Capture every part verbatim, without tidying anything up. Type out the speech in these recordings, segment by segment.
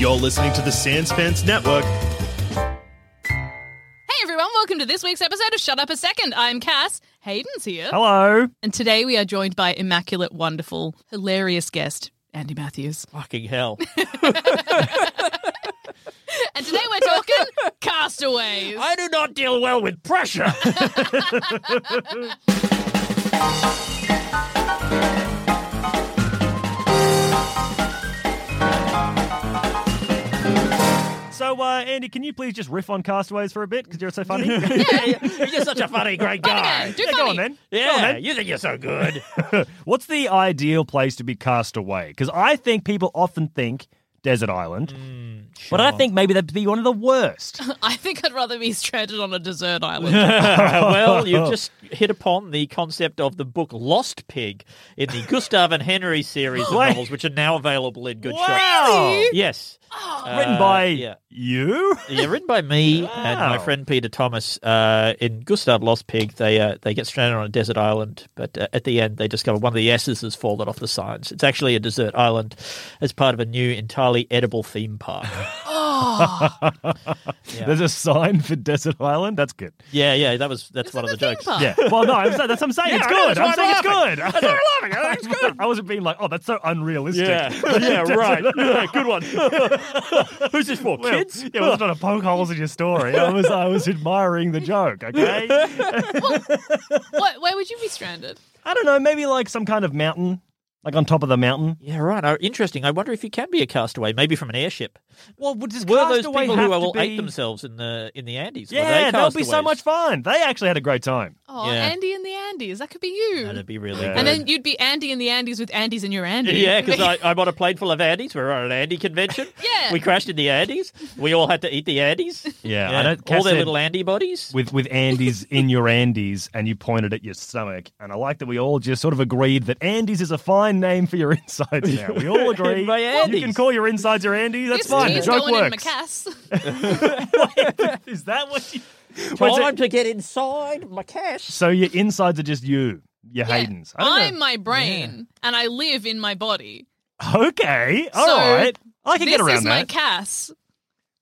You're listening to the Sands Fence Network. Hey everyone, welcome to this week's episode of Shut Up a Second. I'm Cass. Hayden's here. Hello. And today we are joined by immaculate, wonderful, hilarious guest, Andy Matthews. Fucking hell. And today we're talking castaways. I do not deal well with pressure. So, uh, Andy, can you please just riff on Castaways for a bit? Because you're so funny. yeah, yeah, you're such a funny, great guy. Funny guy. Do yeah, funny. Go on, man. Yeah, on, man. You think you're so good. What's the ideal place to be cast away? Because I think people often think desert island, mm, sure. But I think maybe that'd be one of the worst. I think I'd rather be stranded on a desert island. Well, you've just hit upon the concept of the book Lost Pig in the Gustav and Henry series of novels, which are now available in good wow. shop. Yes. Oh, uh, written by yeah. you? Yeah, written by me wow. and my friend Peter Thomas. Uh, in Gustav Lost Pig, they uh, they get stranded on a desert island, but uh, at the end they discover one of the S's has fallen off the signs. It's actually a desert island as part of a new, entirely edible theme park. Oh. Yeah. There's a sign for desert island? That's good. Yeah, yeah, that was that's it's one of the jokes. Park. Yeah. Well, no, I'm, that's what I'm saying. Yeah, it's good. I'm saying I'm it's good. That's why I'm laughing. I think it's good. I wasn't being like, oh, that's so unrealistic. Yeah, yeah right. Yeah, good one. Who's this for? Well, kids? Yeah, well, it's not a poke holes in your story. I was I was admiring the joke, okay? Well, what, where would you be stranded? I don't know, maybe like some kind of mountain, like on top of the mountain. Yeah, right. Oh, interesting. I wonder if you can be a castaway, maybe from an airship. Well, would this Were those people who will be... ate themselves in the in the Andes? Yeah, that would be so much fun. They actually had a great time. Oh, yeah. Andy in the Andes. That could be you. That'd be really yeah. good. And then you'd be Andy in the Andes with Andes in your Andes. Yeah, because I, I'm on a plane full of Andes. We're on an Andy convention. Yeah. We crashed in the Andes. We all had to eat the Andes. Yeah. yeah. I don't, all their little Andy bodies. With, with Andes in your Andes, and you pointed at your stomach. And I like that we all just sort of agreed that Andes is a fine name for your insides now. We all agree. You can call your insides your Andes. That's this fine. The joke works. Wait, is that what you... Time to get inside my cash. So your insides are just you, your yeah, Haydens. I don't I'm know. my brain, yeah. and I live in my body. Okay, all so right. I can get around that. This is my Cass.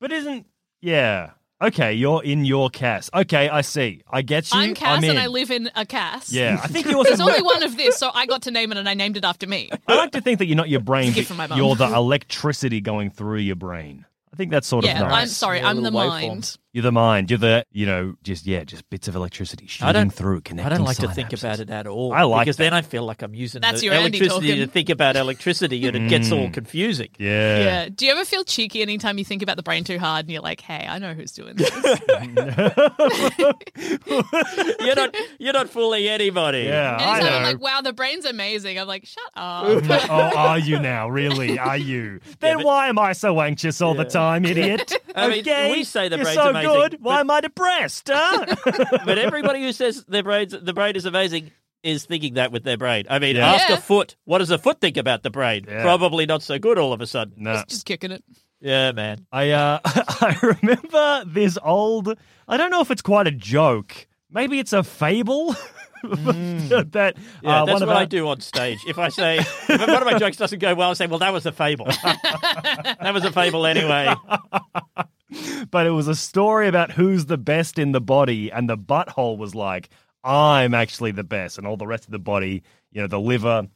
But isn't... Yeah. Okay, you're in your Cass. Okay, I see. I get you. I'm Cass I'm and I live in a Cass. Yeah, I think you also... There's only one of this, so I got to name it and I named it after me. I like to think that you're not your brain, but you're the electricity going through your brain. I think that's sort yeah, of nice. Yeah, I'm sorry, yeah, I'm the mind. Form. You're the mind. You're the, you know, just, yeah, just bits of electricity shooting through, connecting. I don't like synapses. to think about it at all. I like Because that. then I feel like I'm using that's the electricity to think about electricity and it gets all confusing. Yeah. Yeah. Do you ever feel cheeky anytime you think about the brain too hard and you're like, hey, I know who's doing this? you're, not, you're not fooling anybody. Yeah, and I know. I'm like, wow, the brain's amazing. I'm like, shut up. Oh, are you now? Really? Are you? Then yeah, but, why am I so anxious all yeah. the time, idiot? I mean, okay, we say the brain's so amazing. Good. Why but, am I depressed? Huh? But everybody who says their brains, the brain is amazing is thinking that with their brain. I mean, yeah. ask yeah. a foot. What does a foot think about the brain? Yeah. Probably not so good all of a sudden. No. It's just kicking it. Yeah, man. I uh, I remember this old, I don't know if it's quite a joke. Maybe it's a fable. Mm. that, yeah, uh, that's what our... I do on stage. If I say, if one of my jokes doesn't go well, I say, well, that was a fable. That was a fable anyway. But it was a story about who's the best in the body, and the butthole was like, I'm actually the best. And all the rest of the body, you know, the liver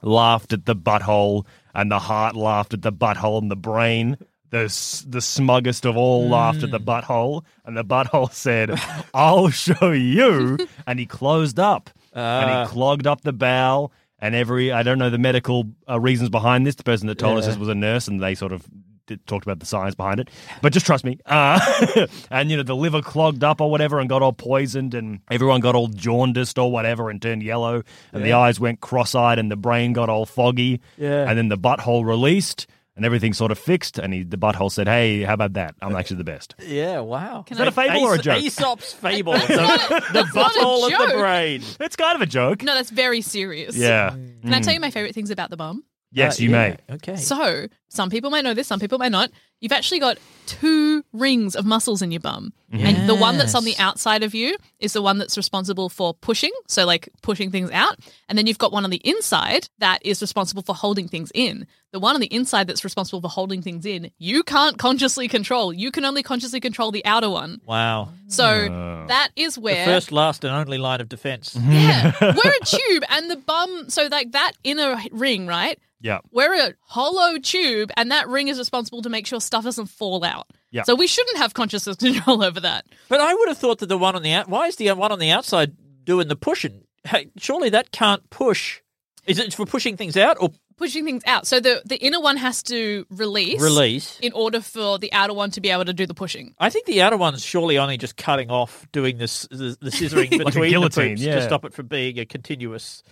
laughed at the butthole, and the heart laughed at the butthole, and the brain, the, the smuggest of all, mm. laughed at the butthole. And the butthole said, I'll show you. And he closed up. uh, and it clogged up the bowel. And every, I don't know the medical uh, reasons behind this. The person that told yeah. us this was a nurse, and they sort of did, talked about the science behind it. But just trust me. Uh, and, you know, the liver clogged up or whatever and got all poisoned, and everyone got all jaundiced or whatever and turned yellow. And yeah. the eyes went cross-eyed and the brain got all foggy. Yeah. And then the butthole released. And everything sort of fixed, and he, the butthole said, "Hey, how about that? I'm actually the best." Yeah, wow. Can Is that I, a fable Aes- or a joke? Aesop's fable. That's not a, the butthole of the brain. It's kind of a joke. No, that's very serious. Yeah. Mm. Can I tell you my favourite things about the bum? Yes, uh, you yeah. may. Okay. So some people might know this, some people might not. You've actually got two rings of muscles in your bum, yes. and the one that's on the outside of you is the one that's responsible for pushing, so like pushing things out, and then you've got one on the inside that is responsible for holding things in. The one on the inside that's responsible for holding things in, you can't consciously control. You can only consciously control the outer one. Wow. So oh. that is where... The first, last and only line of defense. Yeah. We're a tube and the bum, so like that inner ring, right? Yeah. We're a hollow tube and that ring is responsible to make sure stuff doesn't fall out. Yeah. So we shouldn't have conscious control over that. But I would have thought that the one on the out... Why is the one on the outside doing the pushing? Hey, surely that can't push. Is it for pushing things out or... Pushing things out. So the, the inner one has to release release in order for the outer one to be able to do the pushing. I think the outer one's surely only just cutting off, doing this the, the scissoring between like a guillotine, the poops yeah. to stop it from being a continuous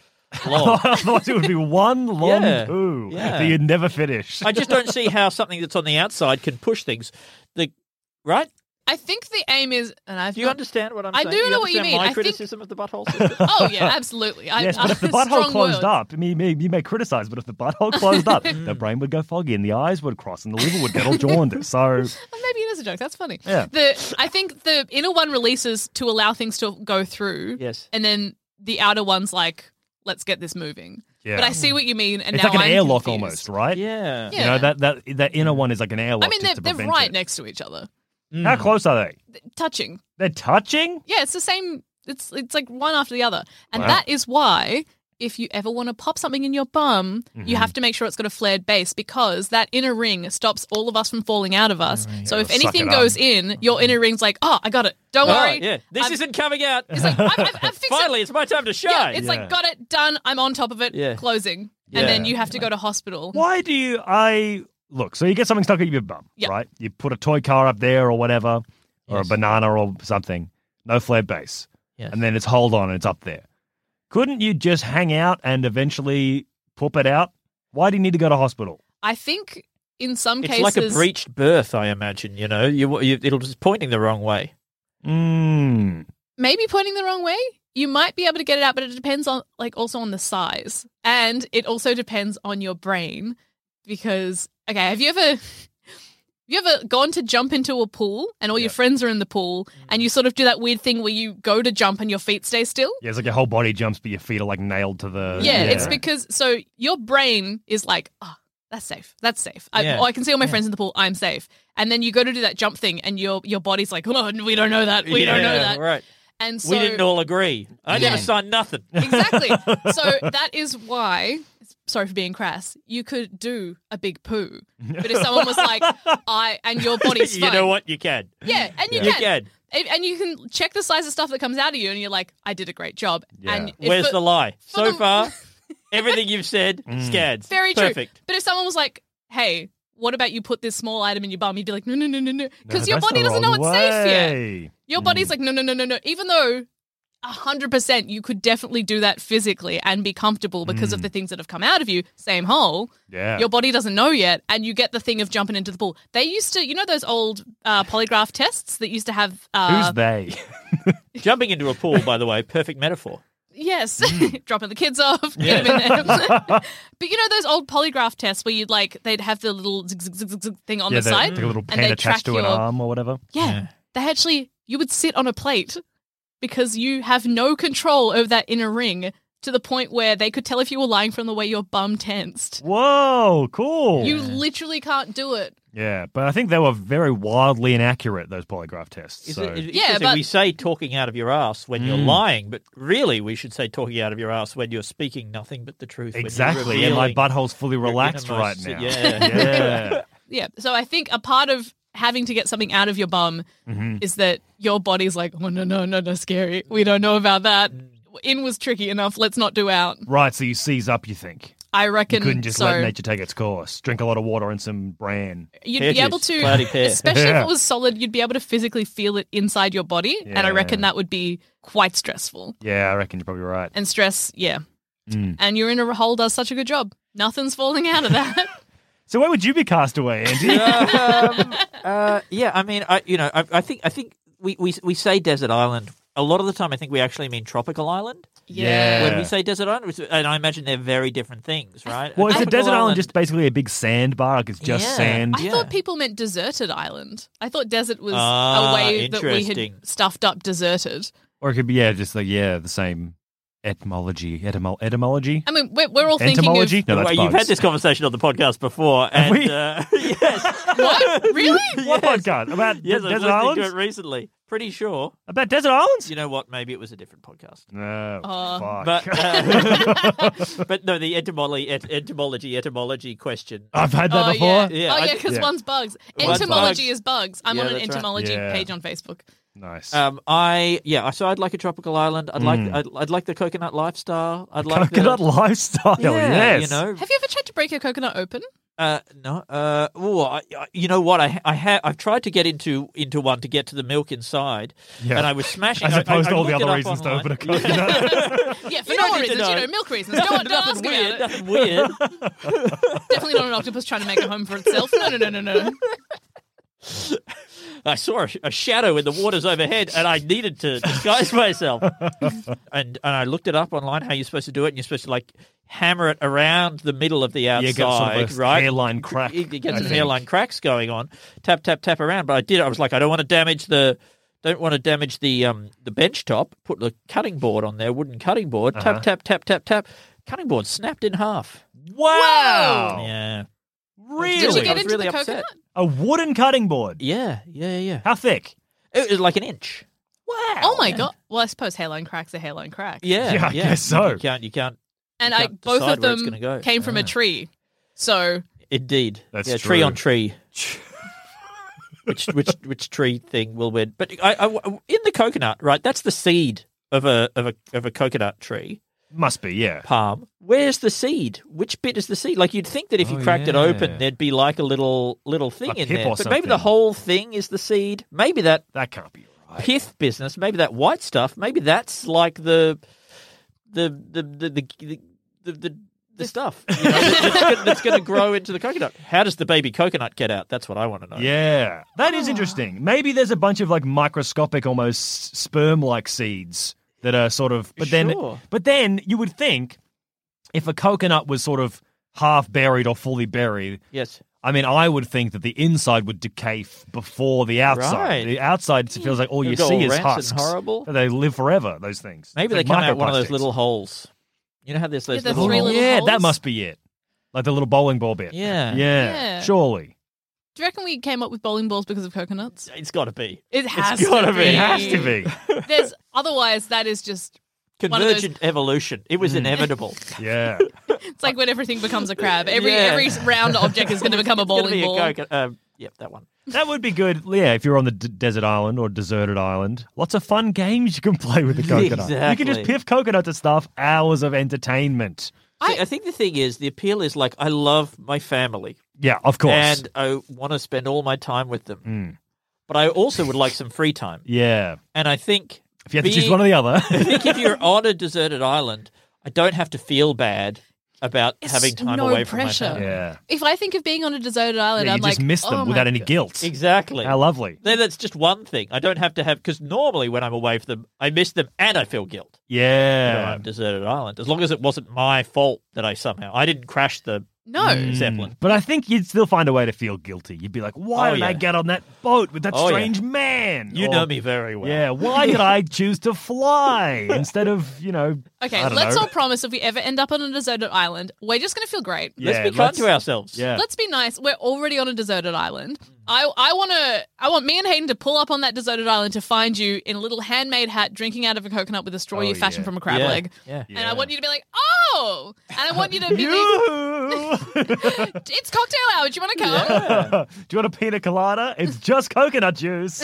long. Otherwise it would be one long yeah. poo yeah. that you'd never finish. I just don't see how something that's on the outside can push things. The Right? I think the aim is, and I've. Do you got, understand what I'm I saying? I do, do you know what you mean. My I criticism think... of the butthole system. Oh yeah, absolutely. I, yes, but I, if the butthole closed word. Up, I mean, you may, you may criticise, but if the butthole closed up, the brain would go foggy, and the eyes would cross, and the liver would get all jaundiced. So maybe it is a joke. That's funny. Yeah. The I think the inner one releases to allow things to go through. Yes. And then the outer one's like, let's get this moving. Yeah. But I see what you mean, and it's now like an I'm airlock confused. Almost, right? Yeah. yeah. You know that that that inner one is like an airlock. I mean, they're, they're right it. Next to each other. How close are they? Touching. They're touching? Yeah, it's the same. It's it's like one after the other. And wow. that is why if you ever want to pop something in your bum, mm-hmm. you have to make sure it's got a flared base because that inner ring stops all of us from falling out of us. Mm, so if anything goes in, your inner ring's like, oh, I got it. Don't oh, worry. Yeah. This I'm, isn't coming out. It's like, I've, I've, I've fixed Finally, it. It's my time to shine. Yeah, it's yeah. like, got it, done, I'm on top of it, yeah. closing. Yeah. And then you have to go to hospital. Why do you... I? Look, so you get something stuck in your bum, yep. right? You put a toy car up there or whatever, or yes. a banana or something, no flared base, yes. and then it's hold on and it's up there. Couldn't you just hang out and eventually pop it out? Why do you need to go to hospital? I think in some it's cases... It's like a breached birth, I imagine, you know? You, you, it'll just pointing the wrong way. Mm. Maybe pointing the wrong way? You might be able to get it out, but it depends on, like, also on the size. And it also depends on your brain because... Okay, have you ever have you ever gone to jump into a pool and all yep. your friends are in the pool and you sort of do that weird thing where you go to jump and your feet stay still? Yeah, it's like your whole body jumps but your feet are like nailed to the... Yeah, yeah. It's because... So your brain is like, oh, that's safe, that's safe. I, yeah. oh, I can see all my yeah. friends in the pool, I'm safe. And then you go to do that jump thing and your your body's like, oh, we don't know that, we yeah, don't know that. Right. And so, we didn't all agree. I yeah. never signed nothing. Exactly. So that is why... Sorry for being crass. You could do a big poo, but if someone was like, "I," and your body's fine. You know what? You can. Yeah, and you yeah. can. You can, and you can check the size of stuff that comes out of you, and you're like, "I did a great job." Yeah. And where's for, the lie? So the... far, everything you've said, scads. Very true. Perfect. But if someone was like, "Hey, what about you put this small item in your bum?" You'd be like, "No, no, no, no, no," because no, your body doesn't know it's way. Safe yet. Your body's mm. like, "No, no, no, no, no," even though. A hundred percent you could definitely do that physically and be comfortable because mm. of the things that have come out of you, same hole. Yeah. Your body doesn't know yet and you get the thing of jumping into the pool. They used to, you know those old uh, polygraph tests that used to have... Uh, Who's they? Jumping into a pool, by the way, perfect metaphor. Yes, mm. dropping the kids off. Yeah. But you know those old polygraph tests where you'd like, they'd have the little zig, zig, zig, zig thing on yeah, the side? Yeah, like a little pen attached to your... an arm or whatever. Yeah, yeah, they actually, you would sit on a plate... because you have no control over that inner ring to the point where they could tell if you were lying from the way your bum tensed. Whoa, cool. You yeah. literally can't do it. Yeah, but I think they were very wildly inaccurate, those polygraph tests. Is so. it, it, yeah, but... We say talking out of your ass when mm. you're lying, but really we should say talking out of your ass when you're speaking nothing but the truth. Exactly, and my butthole's fully relaxed right now. Yeah. yeah. yeah, so I think a part of... having to get something out of your bum mm-hmm. is that your body's like, oh, no, no, no, no, scary. We don't know about that. in was tricky enough. Let's not do out. Right, so you seize up, you think? I reckon you couldn't just so, let nature take its course. Drink a lot of water and some bran. You'd pear be juice. Able to, especially yeah. if it was solid, you'd be able to physically feel it inside your body. Yeah. And I reckon that would be quite stressful. Yeah, I reckon you're probably right. And stress, yeah. Mm. And Urina Hole does such a good job. Nothing's falling out of that. So where would you be cast away, Andy? um, uh, yeah, I mean, I you know, I, I think I think we, we we say desert island. A lot of the time I think we actually mean tropical island. Yeah. When we say desert island, and I imagine they're very different things, right? Well, is a desert island just basically a big sandbar? Like it's just yeah. sand? I yeah. thought people meant deserted island. I thought desert was ah, a way that we had stuffed up deserted. Or it could be, yeah, just like, yeah, the same etymology. Etymo- etymology? I mean, we're, we're all Entomology? thinking of... No, that's well, you've had this conversation on the podcast before. And, we? Uh, yes. What? Really? What yes. podcast? About yes, desert islands? Yes, I was listening to it recently. Pretty sure. About desert islands? You know what? Maybe it was a different podcast. No, oh, uh, fuck. But, uh, but no, the etymology, et- etymology, etymology question. I've had that oh, before. Yeah. Yeah. Oh, yeah, because yeah. one's bugs. One's entomology bugs. Is bugs. I'm yeah, on an entomology right. yeah. page on Facebook. Nice. Um, I yeah. So I'd like a tropical island. I'd mm. like I'd, I'd like the coconut lifestyle. I'd the like coconut the, lifestyle. Yeah, yes. You know. Have you ever tried to break your coconut open? Uh no uh well I, I, you know what I I have I've tried to get into into one to get to the milk inside yeah. and I was smashing as opposed I, I, to all the other reasons online. To open a coconut yeah for you no reasons know. You know milk reasons no, don't, don't ask weird, about it weird definitely not an octopus trying to make a home for itself no no no no no I saw a, a shadow in the waters overhead and I needed to disguise myself. and and I looked it up online, how you're supposed to do it. And you're supposed to like hammer it around the middle of the outside, yeah, you get sort of a right? hairline crack. You get some hairline cracks going on. Tap, tap, tap around. But I did it. I was like, I don't want to damage the... Don't want to damage the um, the bench top. Put the cutting board on there, wooden cutting board. Uh-huh. Tap, tap, tap, tap, tap. Cutting board snapped in half. Wow. Whoa. Yeah. Really? Did you get I was into really the upset. Coconut? A wooden cutting board? Yeah, yeah, yeah. How thick? It was like an inch. Wow. Oh, my yeah. God. Well, I suppose hairline cracks are hairline cracks. Yeah, yeah, I yeah. guess so. You can't, you can't. And you can't I, both of them go. Came from yeah. a tree. So. Indeed. That's yeah, true. Tree on tree. which, which, which tree thing will win? But I, I, in the coconut, right? That's the seed of a, of a, of a coconut tree. Must be, yeah. Palm. Where's the seed? Which bit is the seed? Like you'd think that if you oh, cracked yeah. it open, there'd be like a little little thing like in there. But maybe the whole thing is the seed. Maybe that that can't be right. Pith business. Maybe that white stuff. Maybe that's like the the the the the the, the, the, the stuff you know, that's, that's going to grow into the coconut. How does the baby coconut get out? That's what I want to know. Yeah, that oh. is interesting. Maybe there's a bunch of like microscopic, almost sperm-like seeds. That are sort of, but sure. then, but then you would think if a coconut was sort of half buried or fully buried, yes. I mean, I would think that the inside would decay before the outside. Right. The outside feels like all you see is husks. Horrible. They live forever. Those things. Maybe it's they like come out one of those little holes. You know how there's those yeah, little, little holes. Yeah, that must be it. Like the little bowling ball bit. Yeah, yeah. yeah. Surely. Do you reckon we came up with bowling balls because of coconuts? It's got to be. It has it's gotta to be. be. It has to be. There's otherose that is just convergent those... evolution. It was mm. inevitable. Yeah. It's like when everything becomes a crab. Every yeah. every round object is going to become a bowling be ball. A go- um, yep, that one. That would be good. Yeah, if you're on the d- desert island or deserted island, lots of fun games you can play with the coconut. Exactly. You can just piff coconuts and stuff. Hours of entertainment. I, I think the thing is, the appeal is like, I love my family. Yeah, of course. And I want to spend all my time with them. Mm. But I also would like some free time. Yeah. And I think... If you had being, to choose one or the other. I think if you're on a deserted island, I don't have to feel bad about it's having time no away pressure. From my family. Yeah. If I think of being on a deserted island, yeah, I'm like... you just miss them oh without any God. Guilt. Exactly. How lovely. Then that's just one thing. I don't have to have... Because normally when I'm away from them, I miss them and I feel guilt. Yeah. On a deserted island. As long as it wasn't my fault that I somehow... I didn't crash the... No. Mm. Zeppelin. But I think you'd still find a way to feel guilty. You'd be like, why oh, did yeah. I get on that boat with that oh, strange yeah. man? You or, know me very well. Yeah, why did I choose to fly instead of, you know, okay, I don't let's know. All promise if we ever end up on a deserted island, we're just going to feel great. Yeah, let's be kind let's, to ourselves. Yeah. Let's be nice. We're already on a deserted island. I I want to. I want me and Hayden to pull up on that deserted island to find you in a little handmade hat, drinking out of a coconut with a straw oh, you fashioned yeah. from a crab yeah. leg. Yeah. Yeah. And I want you to be like, oh, and I want you to be like, it's cocktail hour. Do you want to come? Yeah. Do you want a pina colada? It's just coconut juice.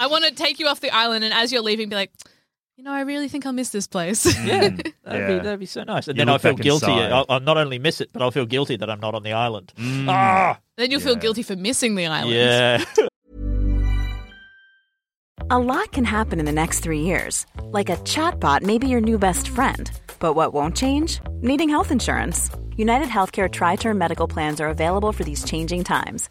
I want to take you off the island, and as you're leaving, be like, you know, I really think I'll miss this place. Yeah, that'd, yeah. Be, that'd be so nice. And you then I feel guilty. I'll, I'll not only miss it, but I'll feel guilty that I'm not on the island. Mm. Ah! Then you'll yeah. feel guilty for missing the island. Yeah. A lot can happen in the next three years. Like a chatbot may be your new best friend. But what won't change? Needing health insurance. United Healthcare Tri-Term Medical Plans are available for these changing times.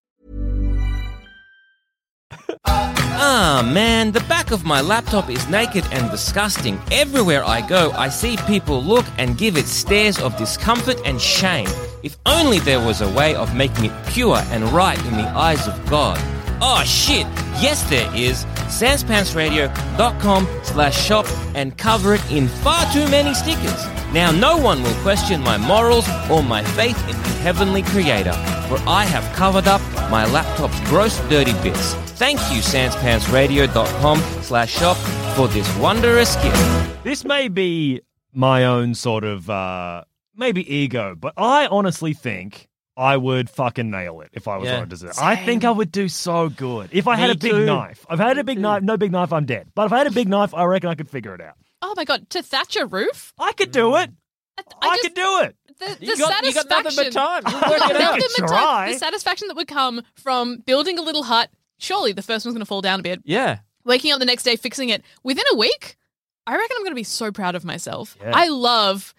Ah, man, the back of my laptop is naked and disgusting. Everywhere I go, I see people look and give it stares of discomfort and shame. If only there was a way of making it pure and right in the eyes of God. Oh, shit. Yes, there is. sans pants radio dot com slash shop and cover it in far too many stickers. Now no one will question my morals or my faith in the heavenly creator, for I have covered up my laptop's gross dirty bits. Thank you, sans pants radio dot com slash shop, for this wondrous gift. This may be my own sort of, uh, maybe ego, but I honestly think I would fucking nail it if I was yeah. on a dessert. Same. I think I would do so good. If I Me had a big too. knife. I've had a big knife. No big knife, I'm dead. But if I had a big knife, I reckon I could figure it out. Oh, my God. To thatch a roof? I could do it. I, th- I, I just, could do it. The, the you, got, you got nothing but time. You work it out. Try. The satisfaction that would come from building a little hut. Surely the first one's going to fall down a bit. Yeah. Waking up the next day, fixing it. Within a week, I reckon I'm going to be so proud of myself. Yeah. I love,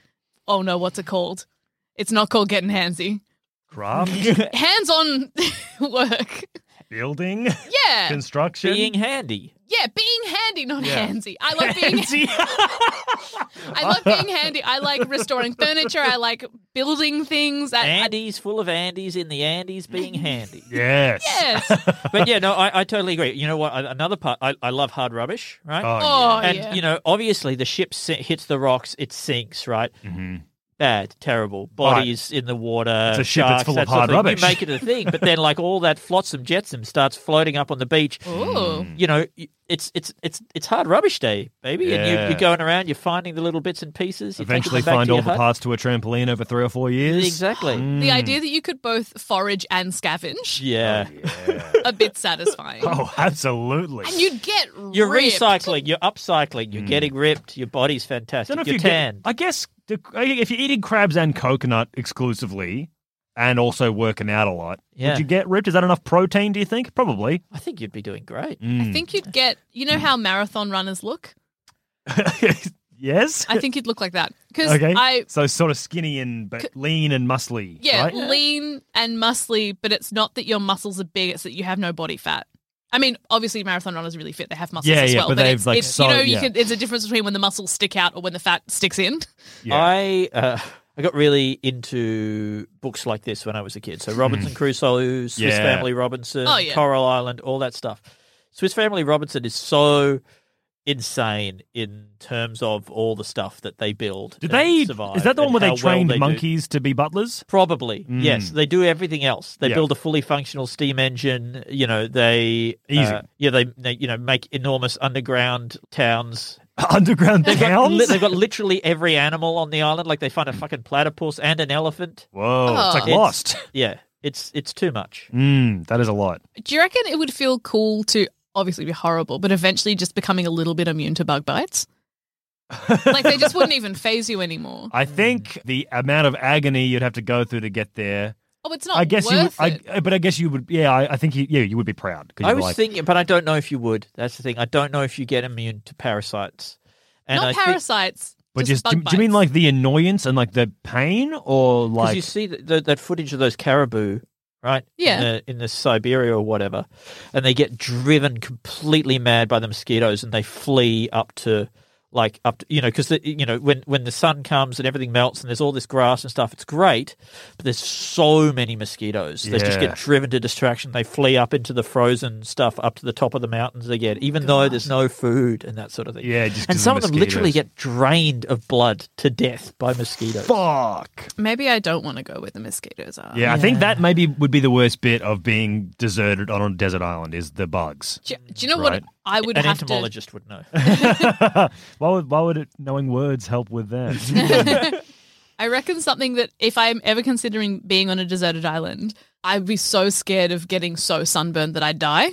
oh, no, what's it called? It's not called getting handsy. Craft. Hands-on work. Building. Yeah. Construction. Being handy. Yeah, being handy, not yeah. handsy. I love being handy. I love being handy. I like restoring furniture. I like building things. I, Andes, I, full of Andes in the Andes, being handy. Yes. Yes. But, yeah, no, I, I totally agree. You know what? Another part, I, I love hard rubbish, right? Oh, yeah. And, yeah. you know, obviously the ship hits the rocks, it sinks, right? Mm-hmm. Bad, terrible, bodies right. in the water. It's a ship sharks, that's full of hard sort of rubbish. You make it a thing, but then like all that flotsam jetsam starts floating up on the beach. Ooh. You know, it's it's it's it's hard rubbish day, baby. Yeah. And you, you're going around, you're finding the little bits and pieces. You Eventually find all the hut. parts to a trampoline over three or four years. Exactly. Mm. The idea that you could both forage and scavenge. Yeah. Oh, yeah. A bit satisfying. Oh, absolutely. And you'd get You're ripped. recycling, you're upcycling, you're mm. getting ripped, your body's fantastic, you're you tanned. Get, I guess... If you're eating crabs and coconut exclusively and also working out a lot, yeah. would you get ripped? Is that enough protein, do you think? Probably. I think you'd be doing great. Mm. I think you'd get, you know how marathon runners look? Yes. I think you'd look like that. Okay. I, so sort of skinny and but c- lean and muscly. Yeah, right? Lean and muscly, but it's not that your muscles are big. It's that you have no body fat. I mean, obviously, marathon runners are really fit. They have muscles yeah, as well. Yeah, but, but they've it's, like it's, so, you know, you yeah. can, it's a difference between when the muscles stick out or when the fat sticks in. Yeah. I uh, I got really into books like this when I was a kid. So Robinson Crusoe, Swiss yeah. Family Robinson, oh, yeah. Coral Island, all that stuff. Swiss Family Robinson is so insane in terms of all the stuff that they build. Did they survive? Is that the one where they trained well they monkeys do. to be butlers? Probably. Mm. Yes, they do everything else. They yeah. build a fully functional steam engine. You know, they easy. Uh, yeah, they, they you know make enormous underground towns. Underground they've hounds? Got li- they've got literally every animal on the island. Like, they find a fucking platypus and an elephant. Whoa. Oh. It's like it's, Lost. Yeah. It's it's too much. Mm, that is a lot. Do you reckon it would feel cool to obviously be horrible, but eventually just becoming a little bit immune to bug bites? Like, they just wouldn't even phase you anymore. I think the amount of agony you'd have to go through to get there. Oh, it's not I guess worth you would, I, But I guess you would, yeah, I, I think you, yeah, you would be proud. I was like, thinking, but I don't know if you would. That's the thing. I don't know if you get immune to parasites. And not I parasites. Think, but just, just do, do you mean like the annoyance and like the pain or like. Because you see the, the, that footage of those caribou, right? Yeah. In the, in the Siberia or whatever. And they get driven completely mad by the mosquitoes and they flee up to. Like up, to, you know, because you know when, when the sun comes and everything melts and there's all this grass and stuff, it's great. But there's so many mosquitoes; yeah. They just get driven to distraction. They flee up into the frozen stuff, up to the top of the mountains again, even God. though there's no food and that sort of thing. Yeah, just and some of them literally get drained of blood to death by mosquitoes. Fuck. Maybe I don't want to go where the mosquitoes are. Yeah, yeah, I think that maybe would be the worst bit of being deserted on a desert island is the bugs. Do, do you know right? what? I would An have entomologist to... would know. Why would why would it, knowing words help with that? I reckon something that if I'm ever considering being on a deserted island, I'd be so scared of getting so sunburned that I'd die.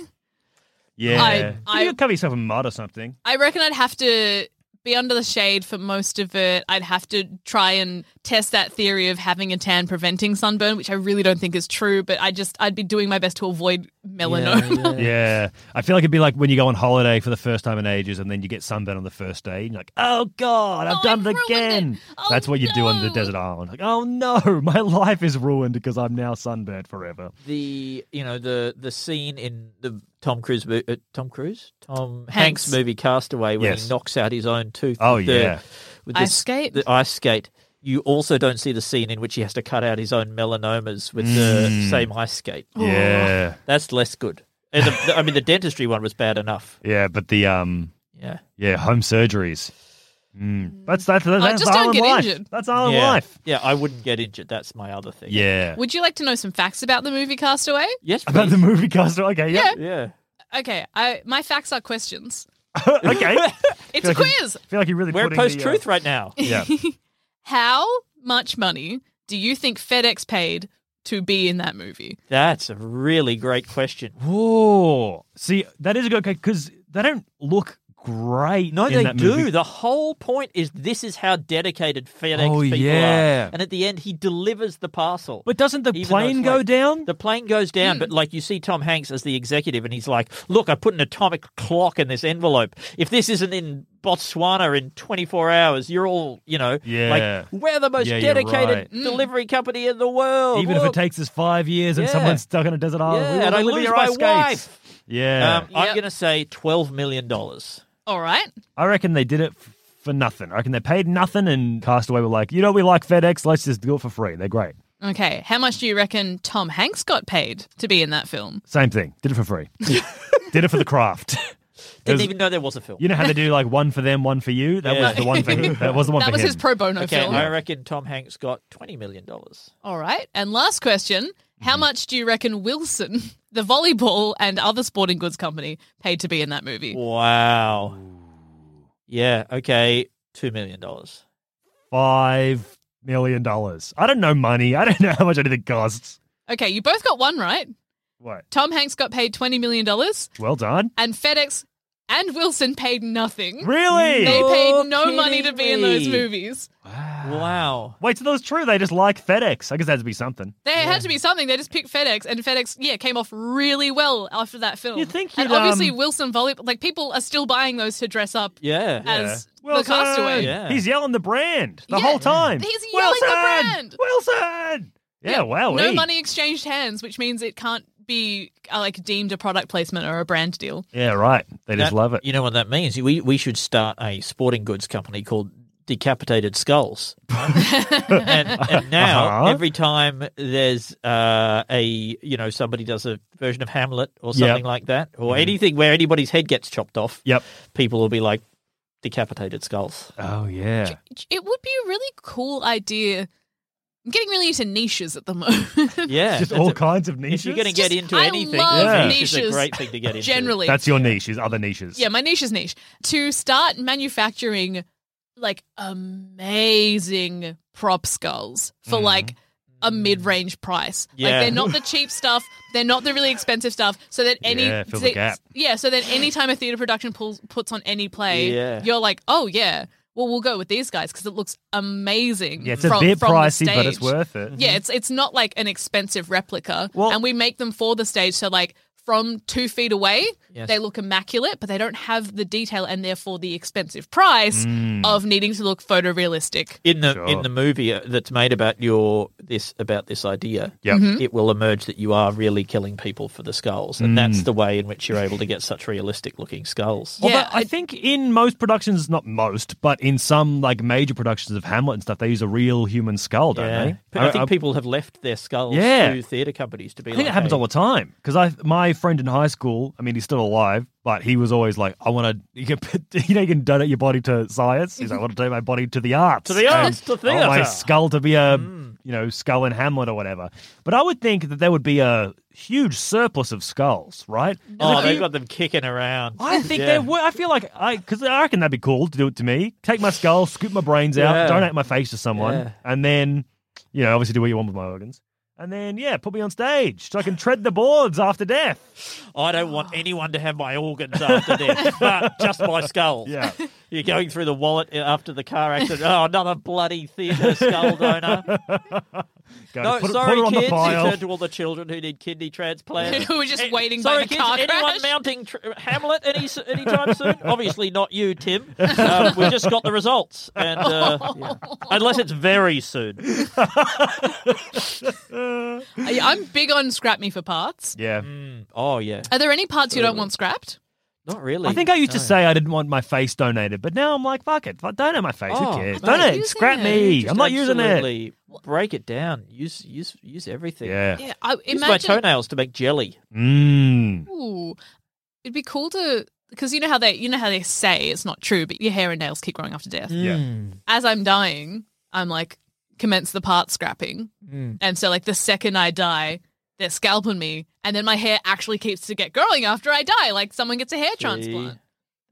Yeah. I, I, You'd cover yourself in mud or something. I reckon I'd have to be under the shade for most of it. I'd have to try and test that theory of having a tan preventing sunburn, which I really don't think is true, but I just, I'd be doing my best to avoid melanoma. Yeah, yeah. yeah. I feel like it'd be like when you go on holiday for the first time in ages and then you get sunburn on the first day and you're like, oh God, I've oh, done I've it again. It. Oh, That's what you no. do on the desert island. Like, oh no, my life is ruined because I'm now sunburned forever. The, you know, the, the scene in the, Tom Cruise, uh, Tom Cruise, Tom Hanks, Hanks movie Castaway, when yes. he knocks out his own tooth. Oh with yeah, the, with ice this, skate. The ice skate. You also don't see the scene in which he has to cut out his own melanomas with mm. the same ice skate. Yeah, oh, that's less good. And the, I mean, the dentistry one was bad enough. Yeah, but the um, yeah, yeah, home surgeries. Mm. That's that's that's, that's just island don't get life. Injured. That's island yeah. life. Yeah, I wouldn't get injured. That's my other thing. Yeah. Would you like to know some facts about the movie Castaway? Yes, please. About the movie Castaway. Okay. Yeah. Yeah. yeah. Okay. I my facts are questions. Okay. It's a like quiz. I feel like you really we're post truth uh, right now. Yeah. How much money do you think FedEx paid to be in that movie? That's a really great question. Whoa. See, that is a good because they don't look. Great. No, in they that do. Movie. The whole point is this is how dedicated FedEx oh, people yeah. are. And at the end, he delivers the parcel. But doesn't the plane go like, down? The plane goes down, mm. but like you see Tom Hanks as the executive, and he's like, look, I put an atomic clock in this envelope. If this isn't in Botswana in twenty-four hours, you're all, you know, yeah. like, we're the most yeah, dedicated right. delivery company in the world. Even Look. If it takes us five years and yeah. someone's stuck on a desert island, yeah. we and I lose my skates. Wife. Yeah. Um, yep. I'm going to say twelve million dollars. All right. I reckon they did it f- for nothing. I reckon they paid nothing and Castaway were like, you know, we like FedEx. Let's just do it for free. They're great. Okay. How much do you reckon Tom Hanks got paid to be in that film? Same thing. Did it for free. Did it for the craft. Didn't was, even know there was a film. You know how they do like one for them, one for you? That yeah. was the one for him. That was the one that for him. That was his pro bono okay, film. I reckon Tom Hanks got twenty million dollars. All right. And last question. How mm-hmm. much do you reckon Wilson, the volleyball and other sporting goods company, paid to be in that movie? Wow. Yeah. Okay. two million dollars. five million dollars. I don't know money. I don't know how much anything costs. Okay. You both got one right. What? Tom Hanks got paid twenty million dollars. Well done. And FedEx and Wilson paid nothing. Really? They paid no You're money to be me. In those movies. Wow. wow. Wait, so that was true. They just like FedEx. I guess that had to be something. They yeah. had to be something. They just picked FedEx, and FedEx, yeah, came off really well after that film. You think you'd, And obviously um, Wilson volleyball, like people are still buying those to dress up yeah. as yeah. Wilson, the Castaway. Yeah. He's yelling the brand the yeah, whole time. He's yelling Wilson, the brand. Wilson! Yeah, yeah. wow. No money exchanged hands, which means it can't be uh, like deemed a product placement or a brand deal. Yeah, right. They that, just love it. You know what that means? We we should start a sporting goods company called Decapitated Skulls. and, and now uh-huh. every time there's uh, a you know somebody does a version of Hamlet or something yep. like that, or mm. anything where anybody's head gets chopped off, yep. people will be like Decapitated Skulls. Oh yeah, it would be a really cool idea I'm getting really into niches at the moment. Yeah. Just all a, kinds of niches. If you're going to get into I anything, love yeah. niches is a great thing to get into. Generally. That's your niche, is other niches. Yeah, my niche is niche. To start manufacturing like amazing prop skulls for mm. like a mid-range price. Yeah. Like they're not the cheap stuff. They're not the really expensive stuff. So that any yeah, fill the gap. Yeah, so that any time a theatre production pulls, puts on any play, yeah. you're like, oh, yeah. Well, we'll go with these guys because it looks amazing. Yeah, it's from, a bit from pricey, but it's worth it. Yeah, it's it's not like an expensive replica, well, and we make them for the stage. So, like from two feet away, yes. they look immaculate, but they don't have the detail and therefore the expensive price mm. of needing to look photorealistic. In the sure. in the movie that's made about your this about this idea, yep. mm-hmm. it will emerge that you are really killing people for the skulls, and mm. that's the way in which you're able to get such realistic looking skulls. Yeah, Although I think in most productions, not most, but in some like major productions of Hamlet and stuff, they use a real human skull, don't yeah. they? I, I think I, people have left their skulls yeah. to theatre companies to be. I think like, it happens hey, all the time because I my friend in high school, I mean, he's still alive, but he was always like, I want to, you, you know, you can donate your body to science. He's like, I want to donate my body to the arts. To the arts, to theatre. I want my skull to be a, mm. you know, skull in Hamlet or whatever. But I would think that there would be a huge surplus of skulls, right? Oh, like, they've you, got them kicking around. I think yeah. there would, I feel like, I because I reckon that'd be cool to do it to me. Take my skull, scoop my brains out, yeah. donate my face to someone, yeah. and then, you know, obviously do what you want with my organs. And then, yeah, put me on stage so I can tread the boards after death. I don't want anyone to have my organs after death, but just my skull. Yeah. You're going through the wallet after the car accident. Oh, another bloody theatre skull donor. Go, no, put sorry, it, put it kids. You turn to all the children who need kidney transplants. Who are just and, waiting by the kids, car crash. Anyone mounting tr- Hamlet any anytime soon? Obviously not you, Tim. Um, we just got the results, and uh, yeah. unless it's very soon. I'm big on scrap me for parts. Yeah. Mm, oh yeah. Are there any parts Absolutely. you don't want scrapped? Not really. I think I used no. to say I didn't want my face donated, but now I'm like, fuck it. Donate my face. Oh, who cares? Donate. Scrap it. me. Just I'm not using it. Break it down. Use use use everything. Yeah. yeah I, use imagine... my toenails to make jelly. Mm. Ooh, it'd be cool to because you know how they you know how they say it's not true, but your hair and nails keep growing after death. Mm. Yeah. As I'm dying, I'm like commence the part scrapping, mm. and so like the second I die, they're scalping me, and then my hair actually keeps to get growing after I die. Like someone gets a hair transplant.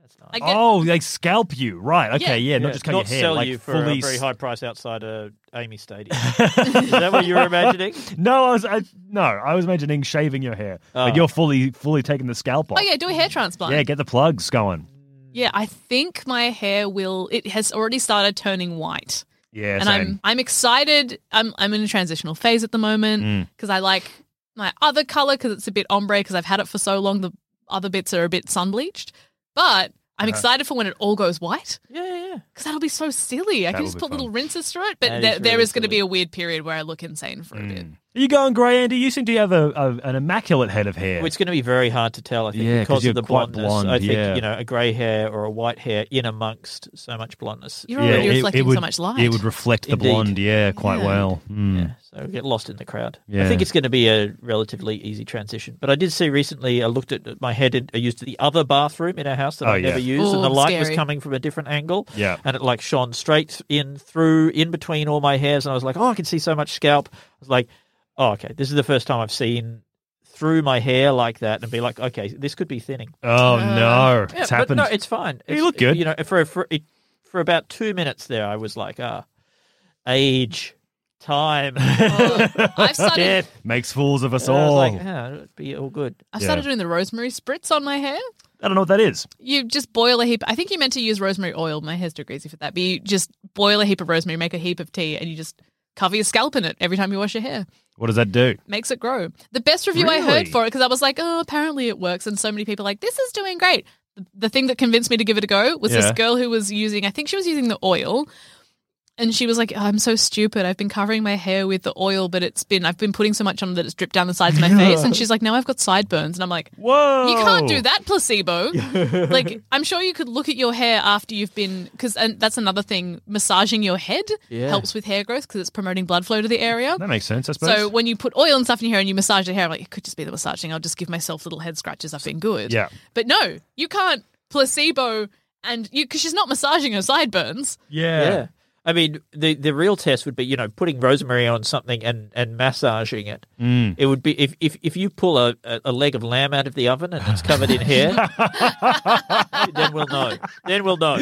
That's nice. Get... Oh, they scalp you, right? Okay, yeah, yeah, yeah. not just cut your hair. Not sell like you for fully... a very high price outside a Amy Stadium. Is that what you were imagining? No, I was I, no, I was imagining shaving your hair. Oh. Like you're fully, fully taking the scalp off. Oh yeah, do a hair transplant. Yeah, get the plugs going. Yeah, I think my hair will. It has already started turning white. Yeah, and same. I'm I'm excited. I'm I'm in a transitional phase at the moment because mm. I like. my other colour because it's a bit ombre because I've had it for so long the other bits are a bit sun-bleached. But I'm right. excited for when it all goes white. Yeah, yeah, yeah. Because that'll be so silly. That I can just put fun. little rinses through it, but that there is, really there is going to be a weird period where I look insane for mm. a bit. Are you going grey, Andy? You seem to have a, a, an immaculate head of hair. Well, it's going to be very hard to tell, I think, yeah, because of the blondness. Blonde, I think, yeah. you know, a grey hair or a white hair in amongst so much blondness. You're already yeah, reflecting it would, so much light. It would reflect Indeed. the blonde, yeah, quite yeah. well. Mm. Yeah, so get lost in the crowd. Yeah. I think it's going to be a relatively easy transition. But I did see recently, I looked at my head, and I used the other bathroom in our house that oh, I yeah. never used, Ooh, and the light scary. was coming from a different angle. Yeah. And it, like, shone straight in through, in between all my hairs, and I was like, oh, I can see so much scalp. I was like... Oh, okay. This is the first time I've seen through my hair like that and be like, okay, this could be thinning. Oh, uh, no. Yeah, it's happened. No, it's fine. It's, you look good. You know, for, for for about two minutes there, I was like, ah, age, time. Oh, I've started... Death makes fools of us and all. I was like, yeah, it'd be all good. I've yeah. started doing the rosemary spritz on my hair. I don't know what that is. You just boil a heap. I think you meant to use rosemary oil. My hair's too greasy for that. But you just boil a heap of rosemary, make a heap of tea, and you just cover your scalp in it every time you wash your hair. What does that do? Makes it grow. The best review really? I heard for it, because I was like, oh, apparently it works. And so many people are like, this is doing great. The thing that convinced me to give it a go was yeah. this girl who was using, I think she was using the oil. And she was like, oh, I'm so stupid. I've been covering my hair with the oil, but it's been, I've been putting so much on that it's dripped down the sides of my face. And she's like, now I've got sideburns. And I'm like, whoa, you can't do that, placebo. Like, I'm sure you could look at your hair after you've been, because and that's another thing, massaging your head yeah. helps with hair growth because it's promoting blood flow to the area. That makes sense, I suppose. So when you put oil and stuff in your hair and you massage your hair, I'm like, it could just be the massage thing. I'll just give myself little head scratches. I've been good. Yeah. But no, you can't placebo and you, because she's not massaging her sideburns. Yeah. Yeah. I mean, the, the real test would be, you know, putting rosemary on something and, and massaging it. Mm. It would be if, if, if you pull a, a leg of lamb out of the oven and it's covered in hair, then we'll know. Then we'll know.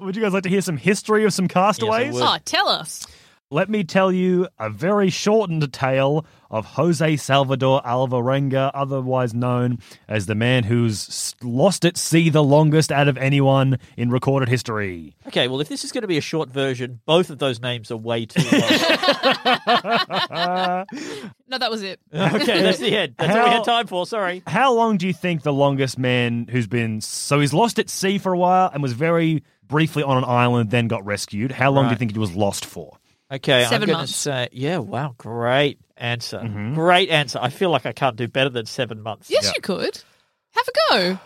Would you guys like to hear some history of some castaways? Yes, oh, tell us. Let me tell you a very shortened tale of Jose Salvador Alvarenga, otherwise known as the man who's lost at sea the longest out of anyone in recorded history. Okay, well, if this is going to be a short version, both of those names are way too long. No, that was it. Okay, that's the end. That's how, all we had time for, sorry. How long do you think the longest man who's been... So he's lost at sea for a while and was very briefly on an island, then got rescued. How long right. do you think he was lost for? Okay, seven I'm going to say, yeah, wow, great answer. Mm-hmm. Great answer. I feel like I can't do better than seven months. Yes, yeah. You could. Have a go.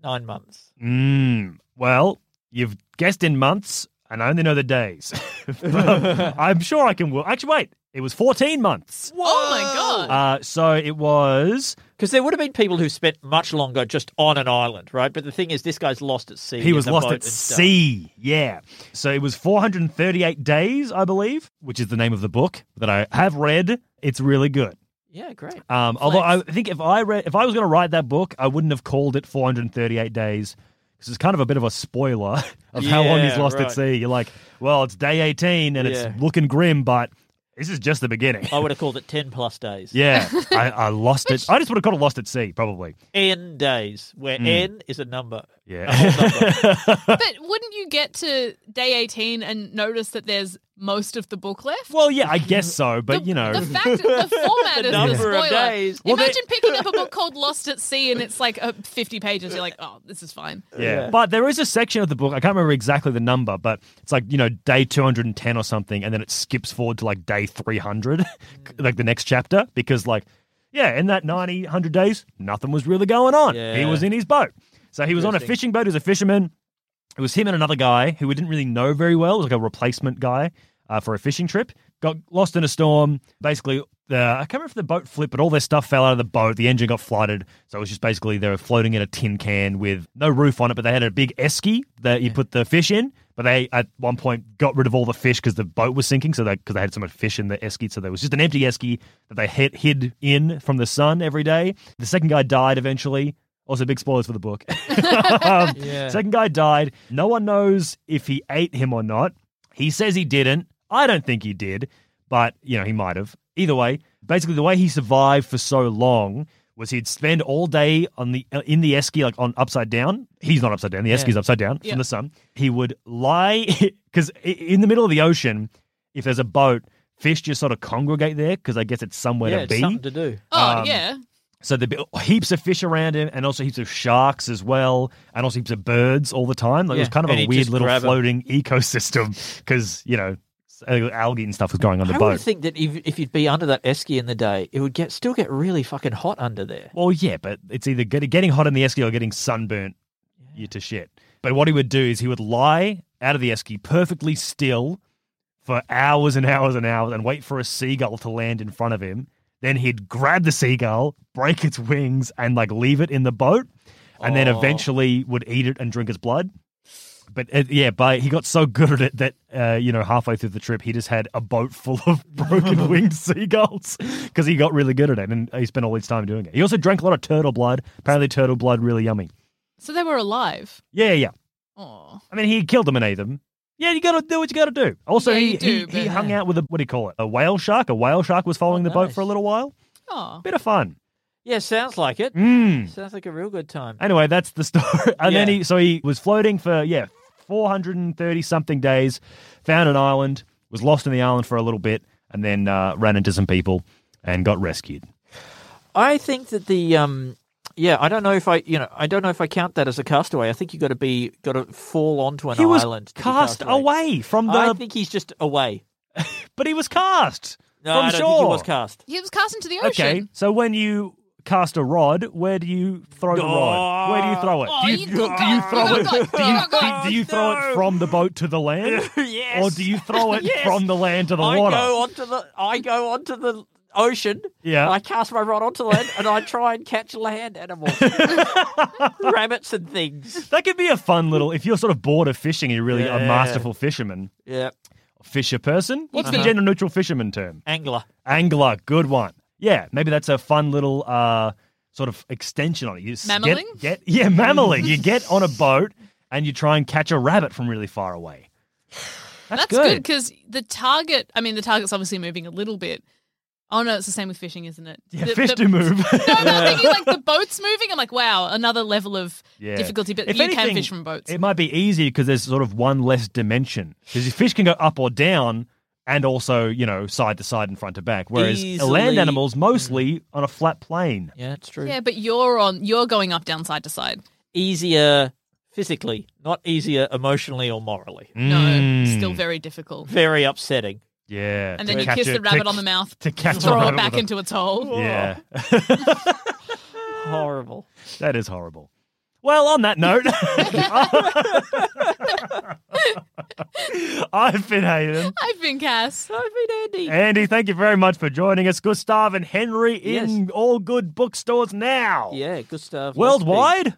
Nine months. Mm, well, you've guessed in months, and I only know the days. I'm sure I can. Actually, wait, it was fourteen months. Whoa. Oh, my God. Uh, so it was... Because there would have been people who spent much longer just on an island, right? But the thing is, this guy's lost at sea. He was lost at sea, yeah. So it was four hundred thirty-eight days, I believe, which is the name of the book that I have read. It's really good. Yeah, great. Um, although I think if I read, if I was going to write that book, I wouldn't have called it four hundred thirty-eight days because it's kind of a bit of a spoiler of how long he's lost at sea. You're like, well, it's day eighteen and it's looking grim, but... This is just the beginning. I would have called it ten plus days. Yeah, I, I lost it. I just would have called it lost at sea, probably. N days, where mm. N is a number. Yeah. A whole number. But wouldn't you get to day eighteen and notice that there's most of the book left? Well, yeah, I guess so, but the, you know. The fact, the format the is number the spoiler. Of days. Well, Imagine they... picking up a book called Lost at Sea and it's like uh, fifty pages. You're like, oh, this is fine. Yeah. yeah, but there is a section of the book, I can't remember exactly the number, but it's like, you know, day two hundred ten or something, and then it skips forward to like day three hundred, like the next chapter, because like, yeah, in that ninety, one hundred days, nothing was really going on. Yeah. He was in his boat. So he was on a fishing boat. He was a fisherman. It was him and another guy who we didn't really know very well. It was like a replacement guy uh, for a fishing trip. Got lost in a storm. Basically, the, I can't remember if the boat flipped, but all their stuff fell out of the boat. The engine got flooded. So it was just basically they were floating in a tin can with no roof on it, but they had a big esky that you put the fish in. But they, at one point, got rid of all the fish because the boat was sinking, so because they, they had so much fish in the esky. So there was just an empty esky that they hid, hid in from the sun every day. The second guy died eventually. Also, big spoilers for the book. um, yeah. Second guy died. No one knows if he ate him or not. He says he didn't. I don't think he did, but, you know, he might have. Either way, basically the way he survived for so long was he'd spend all day on the in the esky, like on upside down. He's not upside down. The yeah. esky's upside down yeah. from the sun. He would lie, because in the middle of the ocean, if there's a boat, fish just sort of congregate there because I guess it's somewhere yeah, to it's be. Yeah, something to do. Um, oh, yeah. So there'd be heaps of fish around him and also heaps of sharks as well and also heaps of birds all the time. Like yeah. It was kind of and a weird little floating it. ecosystem because, you know, algae and stuff was going on the I boat. I would think that if, if you'd be under that esky in the day, it would get still get really fucking hot under there. Well, yeah, but it's either get, getting hot in the esky or getting sunburnt yeah. you to shit. But what he would do is he would lie out of the esky perfectly still for hours and hours and hours and wait for a seagull to land in front of him. Then he'd grab the seagull, break its wings, and like leave it in the boat, and oh. then eventually would eat it and drink its blood. But uh, yeah, but he got so good at it that uh, you know halfway through the trip he just had a boat full of broken winged seagulls because he got really good at it and he spent all his time doing it. He also drank a lot of turtle blood. Apparently, turtle blood really yummy. So they were alive. Yeah, yeah. Oh, I mean, he killed them and ate them. Yeah, you got to do what you got to do. Also, yeah, he, do, he, he hung out with a, what do you call it, a whale shark? A whale shark was following oh, the nice. boat for a little while. Oh. Bit of fun. Yeah, sounds like it. Mm. Sounds like a real good time. Anyway, that's the story. And yeah. then he, so he was floating for, yeah, four hundred thirty-something days, found an island, was lost in the island for a little bit, and then uh, ran into some people and got rescued. I think that the... Um... Yeah, I don't know if I, you know, I don't know if I count that as a castaway. I think you got to be, got to fall onto an he island. He was cast away from the. I think he's just away, but he was cast no, from I don't shore. Think he was cast. He was cast into the ocean. Okay, so when you cast a rod, where do you throw oh. the rod? Where do you throw it? Oh, do you, you, do you throw you it? Got, do you, got, do you no. throw it from the boat to the land? Yes. Or do you throw it yes. from the land to the I water? I go onto the. I go onto the. ocean. Yeah. I cast my rod onto land and I try and catch land animals. Rabbits and things. That could be a fun little, if you're sort of bored of fishing, you're really yeah. a masterful fisherman. Yeah. Fisher person. What's uh-huh. the gender neutral fisherman term? Angler. Angler. Good one. Yeah. Maybe that's a fun little uh, sort of extension on it. You mammaling? Get, get, yeah, mammaling. You get on a boat and you try and catch a rabbit from really far away. That's, that's good because the target, I mean, the target's obviously moving a little bit. Oh, no, it's the same with fishing, isn't it? Yeah, the, fish the, do move. No, no, yeah. I'm thinking like the boat's moving. I'm like, wow, another level of yeah. difficulty. But if you anything, can fish from boats. It might be easier because there's sort of one less dimension. Because your fish can go up or down and also, you know, side to side and front to back. Whereas easily. Land animals mostly mm. on a flat plane. Yeah, it's true. Yeah, but you're on. You're going up, down, side to side. Easier physically, not easier emotionally or morally. Mm. No, still very difficult. Very upsetting. Yeah. And then you kiss a, the rabbit to, on the mouth to catch throw it back into its hole. Yeah. Horrible. That is horrible. Well, on that note, I've been Hayden. I've been Cass. I've been Andy. Andy, thank you very much for joining us. Gustav and Henry in yes. all good bookstores now. Yeah, Gustav. Worldwide?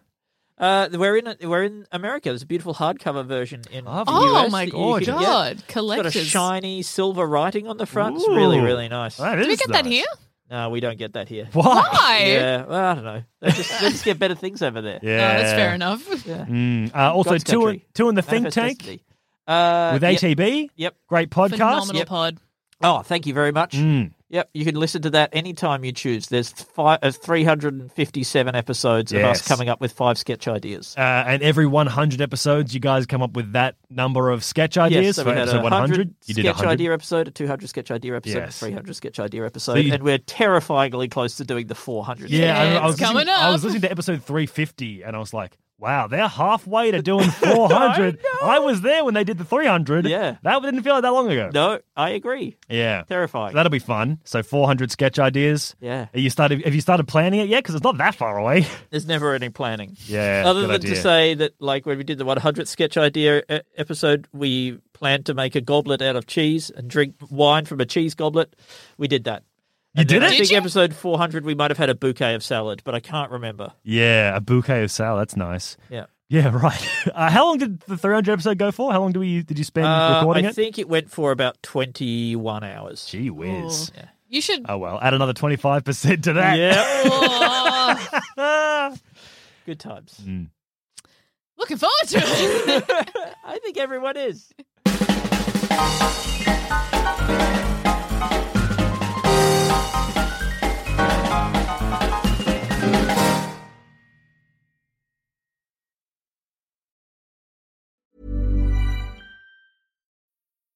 Uh, we're in we're in America. There's a beautiful hardcover version in oh, the U S. Oh my God! Can, yeah. Collectors. It's got a shiny silver writing on the front. Ooh, it's really, really nice. Do we get nice. that here? No, we don't get that here. Why? Why? Yeah, well, I don't know. They just, they just get better things over there. Yeah, no, that's fair enough. Yeah. Mm. Uh, also, two in, two in the Think Tank uh, with yep. A T B. Yep, great podcast. Phenomenal yep. pod. Oh, thank you very much. Mm. Yep, you can listen to that anytime you choose. There's five, uh, three hundred fifty-seven episodes yes. of us coming up with five sketch ideas. Uh, and every one hundred episodes, you guys come up with that number of sketch ideas. Yes, so for we had episode one hundred, you did a sketch idea episode, a two hundred sketch idea episode, yes. a three hundred sketch idea episode, so you... and we're terrifyingly close to doing the four hundred. Yeah, I, I was coming up. I was listening to episode three fifty, and I was like, wow, they're halfway to doing four hundred. I, I was there when they did the three hundred. Yeah. That didn't feel like that long ago. No, I agree. Yeah. Terrifying. So that'll be fun. So four hundred sketch ideas. Yeah. Are you started, have you started planning it yet? Because it's not that far away. There's never any planning. Yeah. Other than idea. to say that, like, when we did the one hundredth sketch idea episode, we planned to make a goblet out of cheese and drink wine from a cheese goblet. We did that. You and did it? I think episode four hundred, we might have had a bouquet of salad, but I can't remember. Yeah, a bouquet of salad. That's nice. Yeah. Yeah, right. Uh, how long did the three hundred episode go for? How long do we did you spend uh, recording I it? I think it went for about twenty-one hours. Gee whiz. Yeah. You should... Oh, well, add another twenty-five percent to that. Yeah. Good times. Mm. Looking forward to it. I think everyone is.